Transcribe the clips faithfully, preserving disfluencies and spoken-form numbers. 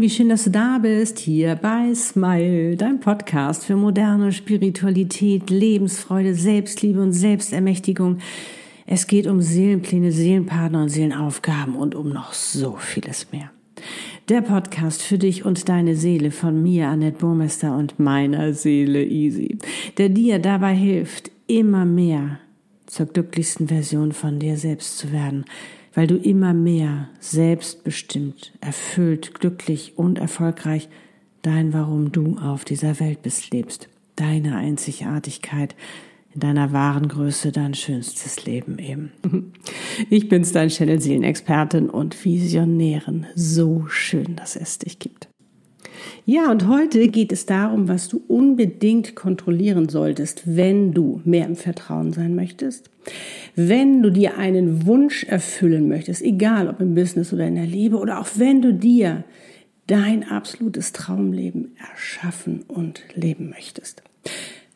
Moin, wie schön, dass du da bist, hier bei Smile, dein Podcast für moderne Spiritualität, Lebensfreude, Selbstliebe und Selbstermächtigung. Es geht um Seelenpläne, Seelenpartner und Seelenaufgaben und um noch so vieles mehr. Der Podcast für dich und deine Seele von mir, Annette Burmester, und meiner Seele Easy, der dir dabei hilft, immer mehr zur glücklichsten Version von dir selbst zu werden, weil du immer mehr selbstbestimmt, erfüllt, glücklich und erfolgreich dein Warum du auf dieser Welt bist, lebst. Deine Einzigartigkeit, in deiner wahren Größe, dein schönstes Leben eben. Ich bin's, dein Channel-Seelenexpertin und Visionärin. So schön, dass es dich gibt. Ja, und heute geht es darum, was du unbedingt kontrollieren solltest, wenn du mehr im Vertrauen sein möchtest, wenn du dir einen Wunsch erfüllen möchtest, egal ob im Business oder in der Liebe, oder auch wenn du dir dein absolutes Traumleben erschaffen und leben möchtest.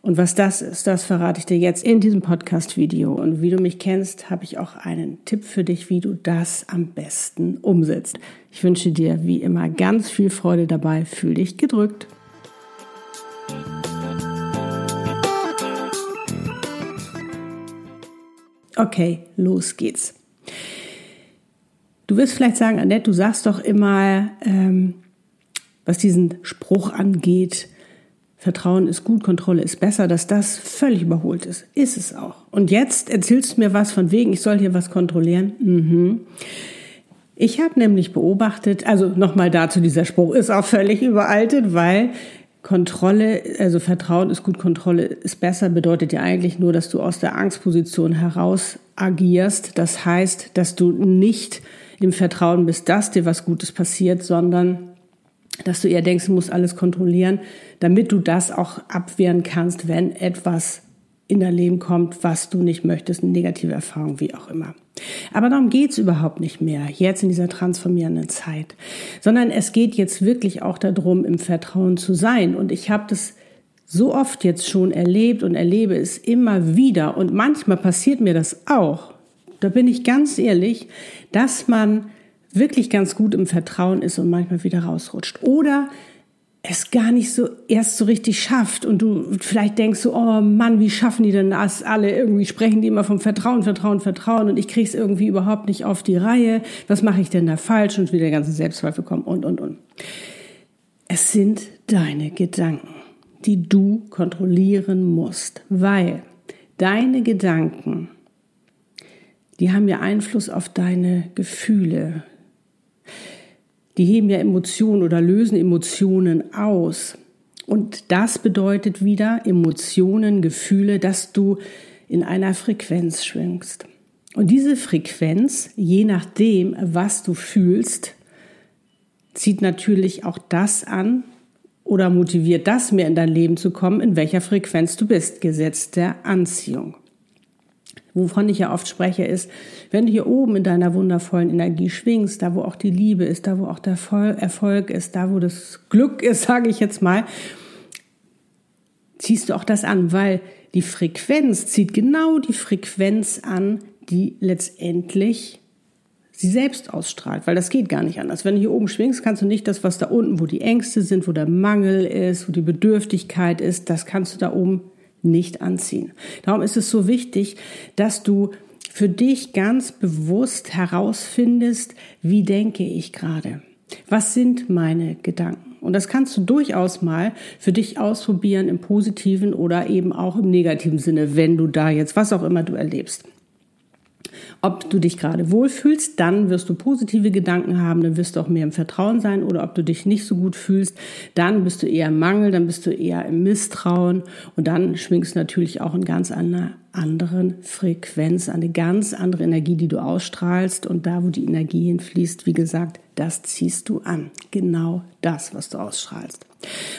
Und was das ist, das verrate ich dir jetzt in diesem Podcast-Video. Und wie du mich kennst, habe ich auch einen Tipp für dich, wie du das am besten umsetzt. Ich wünsche dir wie immer ganz viel Freude dabei. Fühl dich gedrückt. Okay, los geht's. Du wirst vielleicht sagen, Annette, du sagst doch immer, ähm, was diesen Spruch angeht, Vertrauen ist gut, Kontrolle ist besser, dass das völlig überholt ist. Ist es auch. Und jetzt erzählst du mir was von wegen, ich soll hier was kontrollieren. Mhm. Ich habe nämlich beobachtet, also nochmal dazu, dieser Spruch ist auch völlig überaltet, weil Kontrolle, also Vertrauen ist gut, Kontrolle ist besser, bedeutet ja eigentlich nur, dass du aus der Angstposition heraus agierst. Das heißt, dass du nicht im Vertrauen bist, dass dir was Gutes passiert, sondern dass du eher denkst, du musst alles kontrollieren, damit du das auch abwehren kannst, wenn etwas in dein Leben kommt, was du nicht möchtest, eine negative Erfahrung, wie auch immer. Aber darum geht's überhaupt nicht mehr, jetzt in dieser transformierenden Zeit. Sondern es geht jetzt wirklich auch darum, im Vertrauen zu sein. Und ich habe das so oft jetzt schon erlebt und erlebe es immer wieder. Und manchmal passiert mir das auch, da bin ich ganz ehrlich, dass man wirklich ganz gut im Vertrauen ist und manchmal wieder rausrutscht. Oder es gar nicht so erst so richtig schafft und du vielleicht denkst so, oh Mann, wie schaffen die denn das alle? Irgendwie sprechen die immer vom Vertrauen, Vertrauen, Vertrauen und ich krieg's irgendwie überhaupt nicht auf die Reihe. Was mache ich denn da falsch? Und wieder ganze Selbstzweifel kommen und, und, und. Es sind deine Gedanken, die du kontrollieren musst, weil deine Gedanken, die haben ja Einfluss auf deine Gefühle. Die heben ja Emotionen oder lösen Emotionen aus. Und das bedeutet wieder Emotionen, Gefühle, dass du in einer Frequenz schwingst. Und diese Frequenz, je nachdem, was du fühlst, zieht natürlich auch das an oder motiviert das mehr in dein Leben zu kommen, in welcher Frequenz du bist, Gesetz der Anziehung. Wovon ich ja oft spreche, ist, wenn du hier oben in deiner wundervollen Energie schwingst, da wo auch die Liebe ist, da wo auch der Erfolg ist, da wo das Glück ist, sage ich jetzt mal, ziehst du auch das an, weil die Frequenz zieht genau die Frequenz an, die letztendlich sie selbst ausstrahlt, weil das geht gar nicht anders. Wenn du hier oben schwingst, kannst du nicht das, was da unten, wo die Ängste sind, wo der Mangel ist, wo die Bedürftigkeit ist, das kannst du da oben nicht anziehen. Darum ist es so wichtig, dass du für dich ganz bewusst herausfindest, wie denke ich gerade? Was sind meine Gedanken? Und das kannst du durchaus mal für dich ausprobieren im positiven oder eben auch im negativen Sinne, wenn du da jetzt was auch immer du erlebst. Ob du dich gerade wohlfühlst, dann wirst du positive Gedanken haben, dann wirst du auch mehr im Vertrauen sein. Oder ob du dich nicht so gut fühlst, dann bist du eher im Mangel, dann bist du eher im Misstrauen. Und dann schwingst du natürlich auch in ganz einer anderen Frequenz, eine ganz andere Energie, die du ausstrahlst. Und da, wo die Energie hinfließt, wie gesagt, das ziehst du an. Genau das, was du ausstrahlst.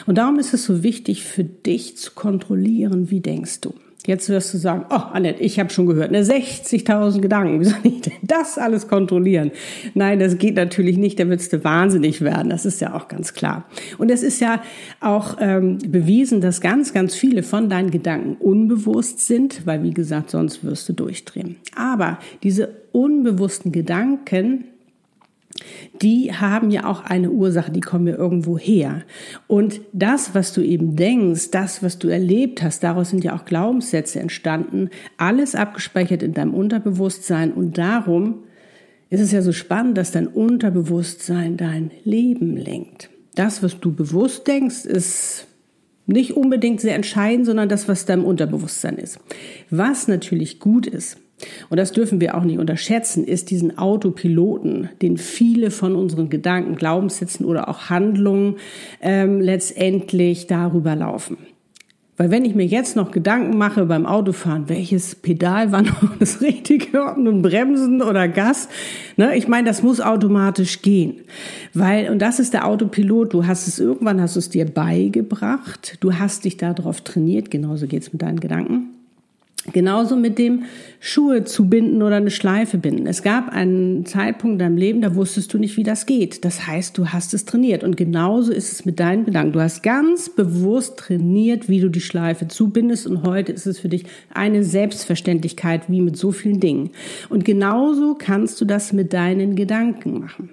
Und darum ist es so wichtig, für dich zu kontrollieren, wie denkst du. Jetzt wirst du sagen, oh Annette, ich habe schon gehört, ne, sechzigtausend Gedanken, wie soll ich denn das alles kontrollieren? Nein, das geht natürlich nicht, da würdest du wahnsinnig werden, das ist ja auch ganz klar. Und es ist ja auch ähm, bewiesen, dass ganz, ganz viele von deinen Gedanken unbewusst sind, weil wie gesagt, sonst wirst du durchdrehen. Aber diese unbewussten Gedanken die haben ja auch eine Ursache, die kommen ja irgendwo her. Und das, was du eben denkst, das, was du erlebt hast, daraus sind ja auch Glaubenssätze entstanden, alles abgespeichert in deinem Unterbewusstsein. Und darum ist es ja so spannend, dass dein Unterbewusstsein dein Leben lenkt. Das, was du bewusst denkst, ist nicht unbedingt sehr entscheidend, sondern das, was deinem Unterbewusstsein ist. Was natürlich gut ist, und das dürfen wir auch nicht unterschätzen, ist diesen Autopiloten, den viele von unseren Gedanken, Glaubenssätzen oder auch Handlungen ähm, letztendlich darüber laufen. Weil wenn ich mir jetzt noch Gedanken mache beim Autofahren, welches Pedal war noch das Richtige, ob nun Bremsen oder Gas, ne? Ich meine, das muss automatisch gehen. Weil, und das ist der Autopilot, du hast es irgendwann, hast du es dir beigebracht, du hast dich darauf trainiert, genauso geht's mit deinen Gedanken. Genauso mit dem Schuhe zu binden oder eine Schleife binden. Es gab einen Zeitpunkt in deinem Leben, da wusstest du nicht, wie das geht. Das heißt, du hast es trainiert. Und genauso ist es mit deinen Gedanken. Du hast ganz bewusst trainiert, wie du die Schleife zubindest. Und heute ist es für dich eine Selbstverständlichkeit, wie mit so vielen Dingen. Und genauso kannst du das mit deinen Gedanken machen.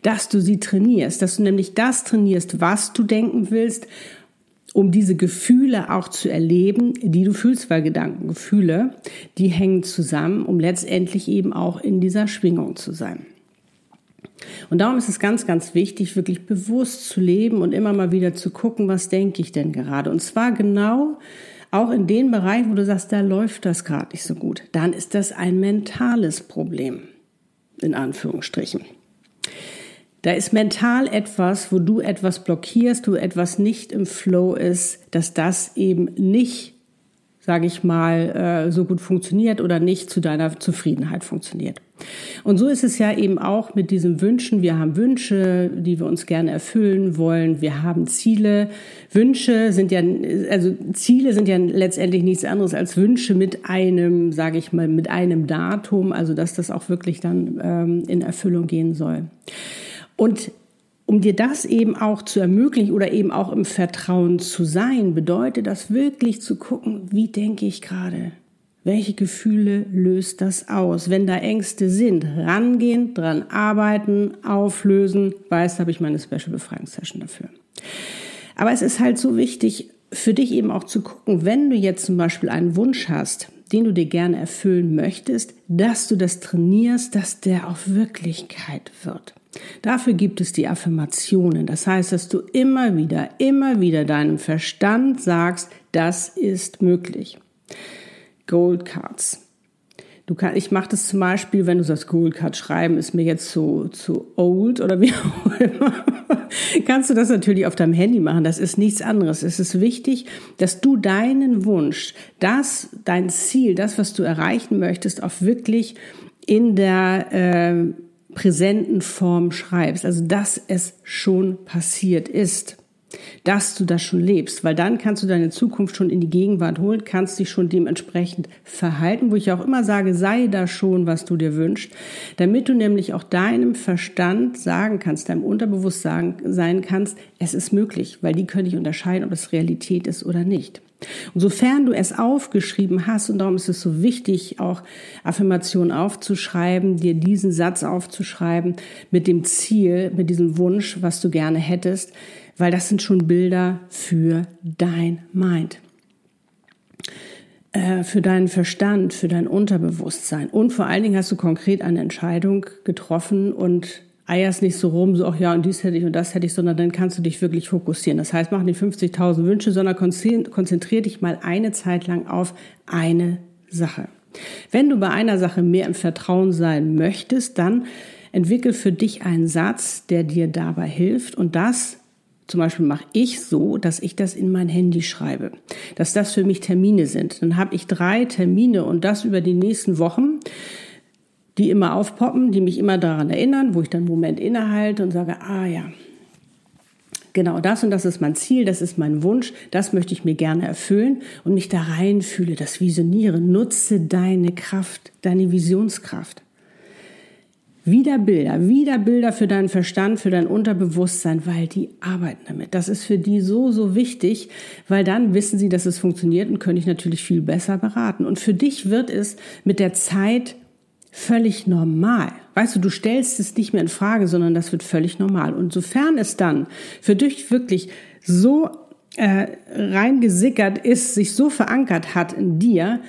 Dass du sie trainierst, dass du nämlich das trainierst, was du denken willst, um diese Gefühle auch zu erleben, die du fühlst, weil Gedanken, Gefühle, die hängen zusammen, um letztendlich eben auch in dieser Schwingung zu sein. Und darum ist es ganz, ganz wichtig, wirklich bewusst zu leben und immer mal wieder zu gucken, was denke ich denn gerade? Und zwar genau auch in den Bereichen, wo du sagst, da läuft das gerade nicht so gut. Dann ist das ein mentales Problem, in Anführungsstrichen. Da ist mental etwas, wo du etwas blockierst, wo etwas nicht im Flow ist, dass das eben nicht, sage ich mal, so gut funktioniert oder nicht zu deiner Zufriedenheit funktioniert. Und so ist es ja eben auch mit diesem Wünschen. Wir haben Wünsche, die wir uns gerne erfüllen wollen. Wir haben Ziele. Wünsche sind ja, also Ziele sind ja letztendlich nichts anderes als Wünsche mit einem, sage ich mal, mit einem Datum, also dass das auch wirklich dann ähm, in Erfüllung gehen soll. Und um dir das eben auch zu ermöglichen oder eben auch im Vertrauen zu sein, bedeutet das wirklich zu gucken, wie denke ich gerade? Welche Gefühle löst das aus? Wenn da Ängste sind, rangehen, dran arbeiten, auflösen. Weißt, habe ich meine Special-Befragungssession dafür. Aber es ist halt so wichtig, für dich eben auch zu gucken, wenn du jetzt zum Beispiel einen Wunsch hast, den du dir gerne erfüllen möchtest, dass du das trainierst, dass der auch Wirklichkeit wird. Dafür gibt es die Affirmationen. Das heißt, dass du immer wieder, immer wieder deinem Verstand sagst, das ist möglich. Goal Cards. Du kann, ich mache das zum Beispiel, wenn du sagst, Goal Card schreiben ist mir jetzt so zu old oder wie auch immer, kannst du das natürlich auf deinem Handy machen. Das ist nichts anderes. Es ist wichtig, dass du deinen Wunsch, das, dein Ziel, das, was du erreichen möchtest, auch wirklich in der äh, präsenten Form schreibst, also dass es schon passiert ist, dass du das schon lebst, weil dann kannst du deine Zukunft schon in die Gegenwart holen, kannst dich schon dementsprechend verhalten, wo ich auch immer sage, sei da schon, was du dir wünschst, damit du nämlich auch deinem Verstand sagen kannst, deinem Unterbewusstsein sein kannst, es ist möglich, weil die können nicht unterscheiden, ob es Realität ist oder nicht. Und sofern du es aufgeschrieben hast, und darum ist es so wichtig, auch Affirmationen aufzuschreiben, dir diesen Satz aufzuschreiben mit dem Ziel, mit diesem Wunsch, was du gerne hättest, weil das sind schon Bilder für dein Mind, äh, für deinen Verstand, für dein Unterbewusstsein. Und vor allen Dingen hast du konkret eine Entscheidung getroffen und eierst nicht so rum, so, ach ja, und dies hätte ich und das hätte ich, sondern dann kannst du dich wirklich fokussieren. Das heißt, mach nicht fünfzigtausend Wünsche, sondern konzentrier dich mal eine Zeit lang auf eine Sache. Wenn du bei einer Sache mehr im Vertrauen sein möchtest, dann entwickel für dich einen Satz, der dir dabei hilft. Und das zum Beispiel mache ich so, dass ich das in mein Handy schreibe, dass das für mich Termine sind. Dann habe ich drei Termine und das über die nächsten Wochen, die immer aufpoppen, die mich immer daran erinnern, wo ich dann einen Moment innehalte und sage, ah ja, genau das und das ist mein Ziel, das ist mein Wunsch, das möchte ich mir gerne erfüllen und mich da reinfühle, das Visioniere, nutze deine Kraft, deine Visionskraft. Wieder Bilder, wieder Bilder für deinen Verstand, für dein Unterbewusstsein, weil die arbeiten damit. Das ist für die so, so wichtig, weil dann wissen sie, dass es funktioniert und können dich natürlich viel besser beraten. Und für dich wird es mit der Zeit völlig normal. Weißt du, du stellst es nicht mehr in Frage, sondern das wird völlig normal. Und sofern es dann für dich wirklich so äh, reingesickert ist, sich so verankert hat in dir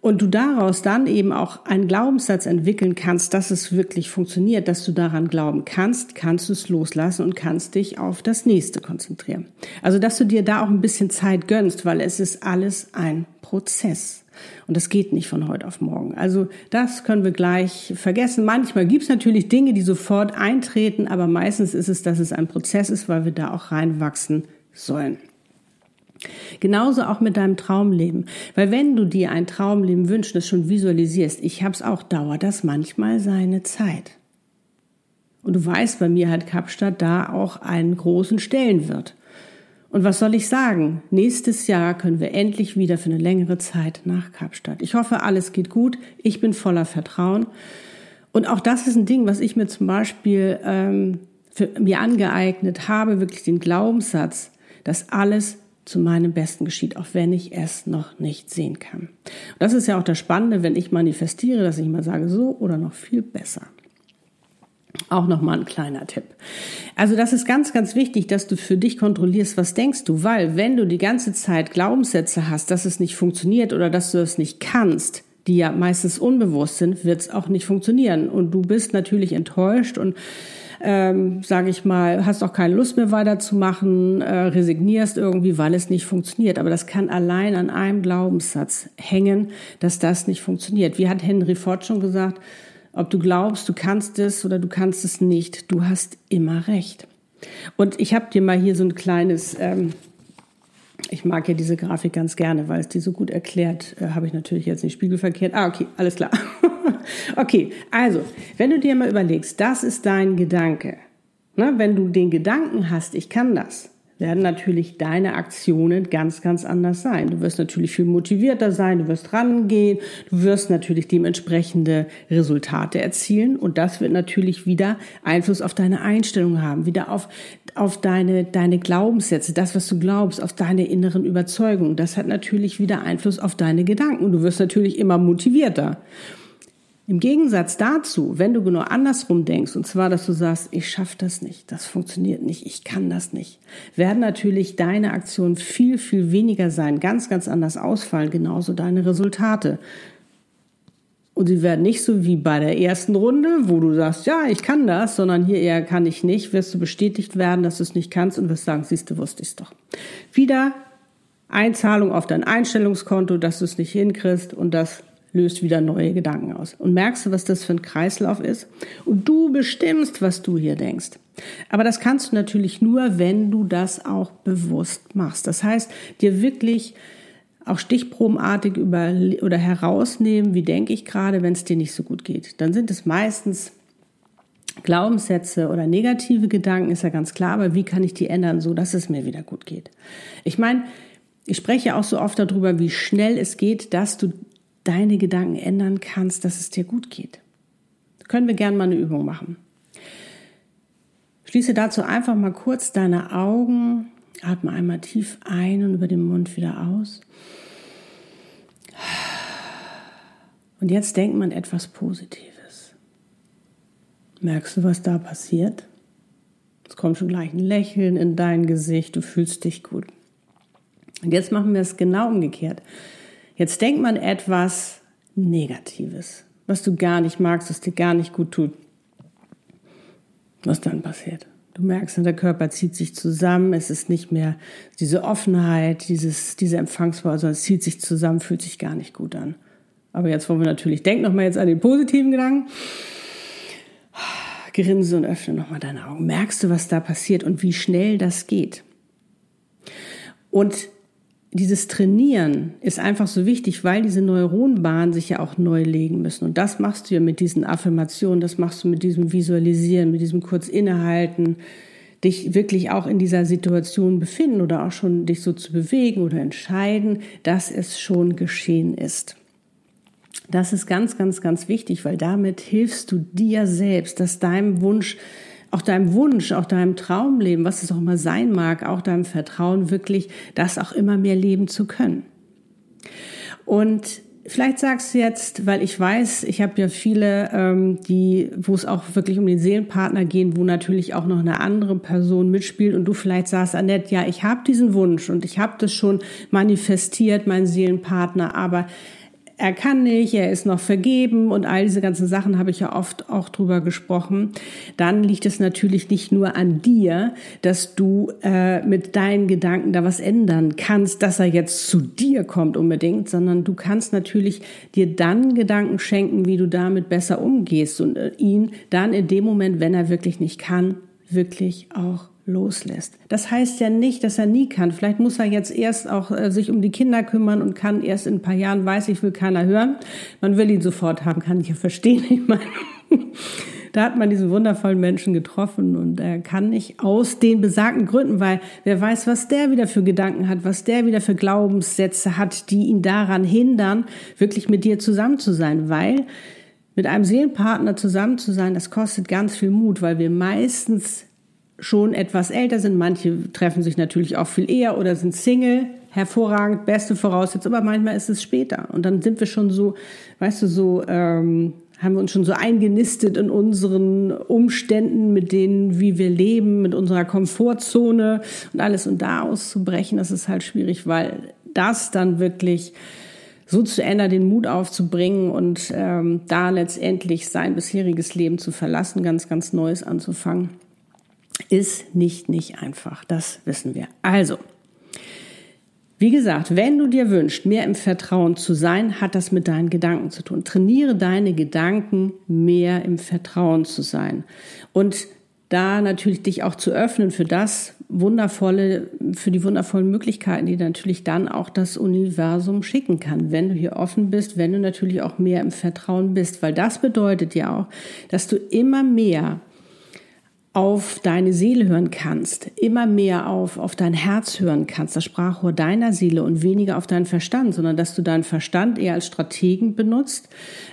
und du daraus dann eben auch einen Glaubenssatz entwickeln kannst, dass es wirklich funktioniert, dass du daran glauben kannst, kannst du es loslassen und kannst dich auf das Nächste konzentrieren. Also, dass du dir da auch ein bisschen Zeit gönnst, weil es ist alles ein Prozess. Und das geht nicht von heute auf morgen. Also das können wir gleich vergessen. Manchmal gibt es natürlich Dinge, die sofort eintreten, aber meistens ist es, dass es ein Prozess ist, weil wir da auch reinwachsen sollen. Genauso auch mit deinem Traumleben. Weil wenn du dir ein Traumleben wünschst, das schon visualisierst, ich habe es auch, dauert das manchmal seine Zeit. Und du weißt, bei mir hat Kapstadt da auch einen großen Stellenwert. Und was soll ich sagen? Nächstes Jahr können wir endlich wieder für eine längere Zeit nach Kapstadt. Ich hoffe, alles geht gut. Ich bin voller Vertrauen. Und auch das ist ein Ding, was ich mir zum Beispiel ähm, für, mir angeeignet habe, wirklich den Glaubenssatz, dass alles zu meinem Besten geschieht, auch wenn ich es noch nicht sehen kann. Und das ist ja auch das Spannende, wenn ich manifestiere, dass ich mal sage, so oder noch viel besser. Auch nochmal ein kleiner Tipp. Also das ist ganz, ganz wichtig, dass du für dich kontrollierst, was denkst du, weil wenn du die ganze Zeit Glaubenssätze hast, dass es nicht funktioniert oder dass du es nicht kannst, die ja meistens unbewusst sind, wird es auch nicht funktionieren. Und du bist natürlich enttäuscht und, ähm, sage ich mal, hast auch keine Lust mehr weiterzumachen, äh, resignierst irgendwie, weil es nicht funktioniert. Aber das kann allein an einem Glaubenssatz hängen, dass das nicht funktioniert. Wie hat Henry Ford schon gesagt, ob du glaubst, du kannst es oder du kannst es nicht, du hast immer recht. Und ich habe dir mal hier so ein kleines, ähm, ich mag ja diese Grafik ganz gerne, weil es die so gut erklärt, äh, habe ich natürlich jetzt nicht spiegelverkehrt. Ah, okay, alles klar. Okay, also, wenn du dir mal überlegst, das ist dein Gedanke. Na, wenn du den Gedanken hast, ich kann das, werden natürlich deine Aktionen ganz, ganz anders sein. Du wirst natürlich viel motivierter sein, du wirst rangehen, du wirst natürlich dementsprechende Resultate erzielen und das wird natürlich wieder Einfluss auf deine Einstellung haben, wieder auf, auf deine, deine Glaubenssätze, das, was du glaubst, auf deine inneren Überzeugungen. Das hat natürlich wieder Einfluss auf deine Gedanken und du wirst natürlich immer motivierter. Im Gegensatz dazu, wenn du genau andersrum denkst, und zwar, dass du sagst, ich schaffe das nicht, das funktioniert nicht, ich kann das nicht, werden natürlich deine Aktionen viel, viel weniger sein, ganz, ganz anders ausfallen, genauso deine Resultate. Und sie werden nicht so wie bei der ersten Runde, wo du sagst, ja, ich kann das, sondern hier eher kann ich nicht, wirst du bestätigt werden, dass du es nicht kannst und wirst sagen, siehst du, wusste ich es doch. Wieder Einzahlung auf dein Einstellungskonto, dass du es nicht hinkriegst und das löst wieder neue Gedanken aus. Und merkst du, was das für ein Kreislauf ist? Und du bestimmst, was du hier denkst. Aber das kannst du natürlich nur, wenn du das auch bewusst machst. Das heißt, dir wirklich auch stichprobenartig über oder herausnehmen, wie denke ich gerade, wenn es dir nicht so gut geht. Dann sind es meistens Glaubenssätze oder negative Gedanken, ist ja ganz klar, aber wie kann ich die ändern, so dass es mir wieder gut geht? Ich meine, ich spreche auch so oft darüber, wie schnell es geht, dass du deine Gedanken ändern kannst, dass es dir gut geht. Können wir gerne mal eine Übung machen. Schließe dazu einfach mal kurz deine Augen, atme einmal tief ein und über den Mund wieder aus. Und jetzt denkt man etwas Positives. Merkst du, was da passiert? Es kommt schon gleich ein Lächeln in dein Gesicht, du fühlst dich gut. Und jetzt machen wir es genau umgekehrt. Jetzt denkt man etwas Negatives, was du gar nicht magst, was dir gar nicht gut tut. Was dann passiert? Du merkst, der Körper zieht sich zusammen, es ist nicht mehr diese Offenheit, dieses, diese Empfangsbarkeit, sondern es zieht sich zusammen, fühlt sich gar nicht gut an. Aber jetzt wollen wir natürlich, denk nochmal jetzt an den positiven Gedanken. Grinse und öffne nochmal deine Augen. Merkst du, was da passiert und wie schnell das geht? Und dieses Trainieren ist einfach so wichtig, weil diese Neuronbahnen sich ja auch neu legen müssen. Und das machst du ja mit diesen Affirmationen, das machst du mit diesem Visualisieren, mit diesem kurz innehalten, dich wirklich auch in dieser Situation befinden oder auch schon dich so zu bewegen oder entscheiden, dass es schon geschehen ist. Das ist ganz, ganz, ganz wichtig, weil damit hilfst du dir selbst, dass deinem Wunsch, auch deinem Wunsch, auch deinem Traumleben, was es auch immer sein mag, auch deinem Vertrauen wirklich, das auch immer mehr leben zu können. Und vielleicht sagst du jetzt, weil ich weiß, ich habe ja viele, ähm, die, wo es auch wirklich um den Seelenpartner gehen, wo natürlich auch noch eine andere Person mitspielt und du vielleicht sagst, Annette, ja, ich habe diesen Wunsch und ich habe das schon manifestiert, meinen Seelenpartner, aber er kann nicht, er ist noch vergeben und all diese ganzen Sachen habe ich ja oft auch drüber gesprochen. Dann liegt es natürlich nicht nur an dir, dass du äh, mit deinen Gedanken da was ändern kannst, dass er jetzt zu dir kommt unbedingt, sondern du kannst natürlich dir dann Gedanken schenken, wie du damit besser umgehst und ihn dann in dem Moment, wenn er wirklich nicht kann, wirklich auch loslässt. Das heißt ja nicht, dass er nie kann. Vielleicht muss er jetzt erst auch äh, sich um die Kinder kümmern und kann erst in ein paar Jahren, weiß ich, will keiner hören. Man will ihn sofort haben, kann ich ja verstehen. Ich meine, da hat man diesen wundervollen Menschen getroffen und er kann nicht aus den besagten Gründen, weil wer weiß, was der wieder für Gedanken hat, was der wieder für Glaubenssätze hat, die ihn daran hindern, wirklich mit dir zusammen zu sein, weil mit einem Seelenpartner zusammen zu sein, das kostet ganz viel Mut, weil wir meistens schon etwas älter sind. Manche treffen sich natürlich auch viel eher oder sind Single. Hervorragend, beste Voraussetzung. Aber manchmal ist es später. Und dann sind wir schon so, weißt du, so ähm, haben wir uns schon so eingenistet in unseren Umständen, mit denen, wie wir leben, mit unserer Komfortzone und alles. Und da auszubrechen, das ist halt schwierig, weil das dann wirklich so zu ändern, den Mut aufzubringen und ähm, da letztendlich sein bisheriges Leben zu verlassen, ganz, ganz Neues anzufangen, ist nicht, nicht einfach. Das wissen wir. Also, wie gesagt, wenn du dir wünschst, mehr im Vertrauen zu sein, hat das mit deinen Gedanken zu tun. Trainiere deine Gedanken, mehr im Vertrauen zu sein. Und da natürlich dich auch zu öffnen für das wundervolle, für die wundervollen Möglichkeiten, die natürlich dann auch das Universum schicken kann, wenn du hier offen bist, wenn du natürlich auch mehr im Vertrauen bist. Weil das bedeutet ja auch, dass du immer mehr auf deine Seele hören kannst, immer mehr auf auf dein Herz hören kannst, das Sprachrohr deiner Seele und weniger auf deinen Verstand, sondern dass du deinen Verstand eher als Strategen benutzt,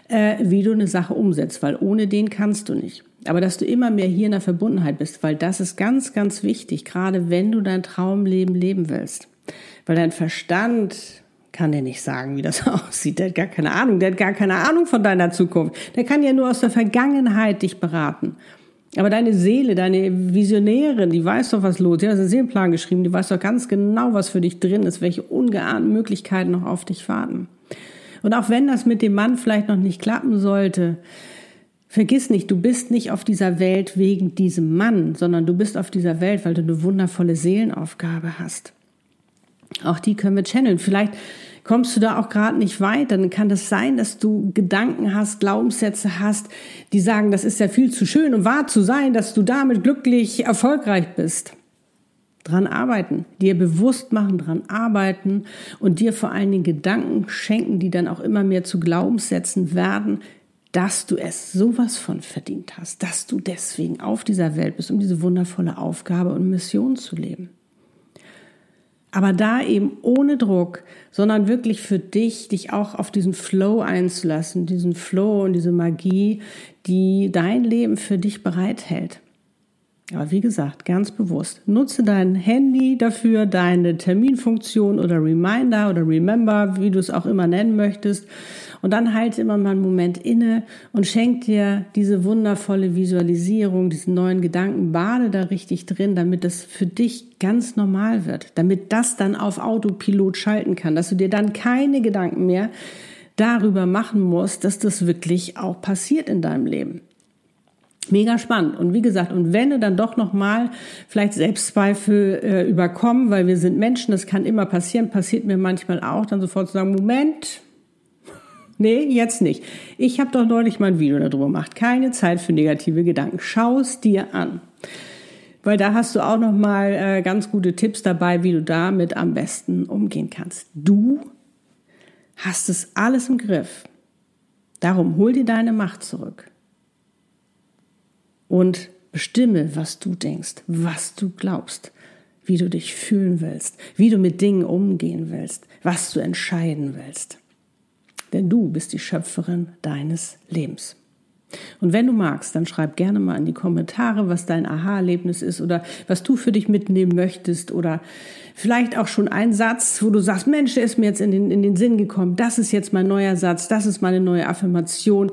äh, wie du eine Sache umsetzt, weil ohne den kannst du nicht. Aber dass du immer mehr hier in der Verbundenheit bist, weil das ist ganz, ganz wichtig, gerade wenn du dein Traumleben leben willst. Weil dein Verstand kann dir nicht sagen, wie das aussieht. Der hat gar keine Ahnung, der hat gar keine Ahnung von deiner Zukunft. Der kann ja nur aus der Vergangenheit dich beraten. Aber deine Seele, deine Visionärin, die weiß doch, was los ist. Die hat einen Seelenplan geschrieben, die weiß doch ganz genau, was für dich drin ist, welche ungeahnten Möglichkeiten noch auf dich warten. Und auch wenn das mit dem Mann vielleicht noch nicht klappen sollte, vergiss nicht, du bist nicht auf dieser Welt wegen diesem Mann, sondern du bist auf dieser Welt, weil du eine wundervolle Seelenaufgabe hast. Auch die können wir channeln. Vielleicht kommst du da auch gerade nicht weiter, dann kann das sein, dass du Gedanken hast, Glaubenssätze hast, die sagen, das ist ja viel zu schön und wahr zu sein, dass du damit glücklich erfolgreich bist. Dran arbeiten, dir bewusst machen, dran arbeiten und dir vor allen Dingen Gedanken schenken, die dann auch immer mehr zu Glaubenssätzen werden, dass du es sowas von verdient hast, dass du deswegen auf dieser Welt bist, um diese wundervolle Aufgabe und Mission zu leben. Aber da eben ohne Druck, sondern wirklich für dich, dich auch auf diesen Flow einzulassen, diesen Flow und diese Magie, die dein Leben für dich bereithält. Aber wie gesagt, ganz bewusst, nutze dein Handy dafür, deine Terminfunktion oder Reminder oder Remember, wie du es auch immer nennen möchtest. Und dann halte immer mal einen Moment inne und schenk dir diese wundervolle Visualisierung, diesen neuen Gedanken, bade da richtig drin, damit das für dich ganz normal wird, damit das dann auf Autopilot schalten kann, dass du dir dann keine Gedanken mehr darüber machen musst, dass das wirklich auch passiert in deinem Leben. Mega spannend. Und wie gesagt, und wenn du dann doch nochmal vielleicht Selbstzweifel äh, überkommen, weil wir sind Menschen, das kann immer passieren, passiert mir manchmal auch, dann sofort zu sagen, Moment, nee, jetzt nicht. Ich habe doch neulich mal ein Video darüber gemacht. Keine Zeit für negative Gedanken. Schau es dir an. Weil da hast du auch nochmal äh, ganz gute Tipps dabei, wie du damit am besten umgehen kannst. Du hast es alles im Griff. Darum hol dir deine Macht zurück. Und bestimme, was du denkst, was du glaubst, wie du dich fühlen willst, wie du mit Dingen umgehen willst, was du entscheiden willst. Denn du bist die Schöpferin deines Lebens. Und wenn du magst, dann schreib gerne mal in die Kommentare, was dein Aha-Erlebnis ist oder was du für dich mitnehmen möchtest oder vielleicht auch schon ein Satz, wo du sagst, Mensch, der ist mir jetzt in den, in den Sinn gekommen, das ist jetzt mein neuer Satz, das ist meine neue Affirmation,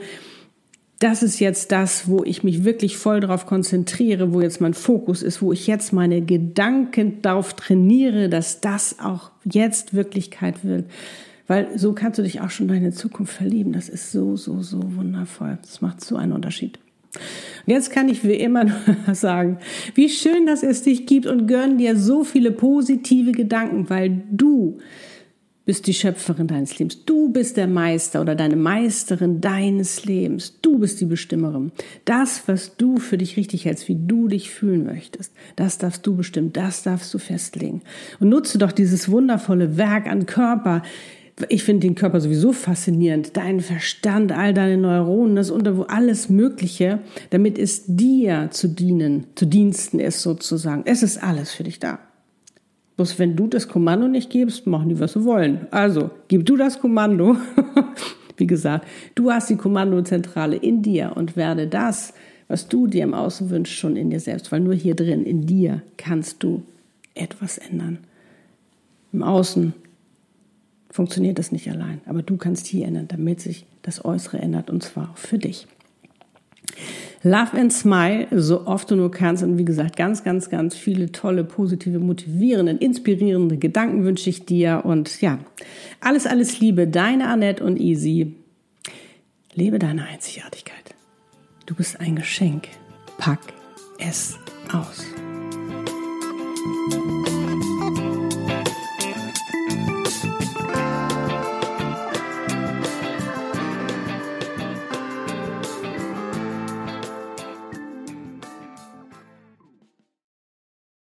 das ist jetzt das, wo ich mich wirklich voll drauf konzentriere, wo jetzt mein Fokus ist, wo ich jetzt meine Gedanken darauf trainiere, dass das auch jetzt Wirklichkeit wird. Weil so kannst du dich auch schon in deine Zukunft verlieben. Das ist so, so, so wundervoll. Das macht so einen Unterschied. Und jetzt kann ich wie immer nur sagen, wie schön, dass es dich gibt und gönn dir so viele positive Gedanken, weil du bist die Schöpferin deines Lebens. Du bist der Meister oder deine Meisterin deines Lebens. Du bist die Bestimmerin. Das, was du für dich richtig hältst, wie du dich fühlen möchtest, das darfst du bestimmen, das darfst du festlegen. Und nutze doch dieses wundervolle Werk an Körper. Ich finde den Körper sowieso faszinierend. Dein Verstand, all deine Neuronen, das Unterwuchs, alles Mögliche, damit es dir zu dienen, zu diensten ist sozusagen. Es ist alles für dich da. Bloß wenn du das Kommando nicht gibst, machen die, was sie wollen. Also, gib du das Kommando. Wie gesagt, du hast die Kommandozentrale in dir und werde das, was du dir im Außen wünschst, schon in dir selbst. Weil nur hier drin, in dir, kannst du etwas ändern. Im Außen funktioniert das nicht allein. Aber du kannst hier ändern, damit sich das Äußere ändert und zwar auch für dich. Love and Smile, so oft du nur kannst. Und wie gesagt, ganz, ganz, ganz viele tolle, positive, motivierende, inspirierende Gedanken wünsche ich dir. Und ja, alles, alles Liebe, deine Annette und Easy. Lebe deine Einzigartigkeit. Du bist ein Geschenk. Pack es aus.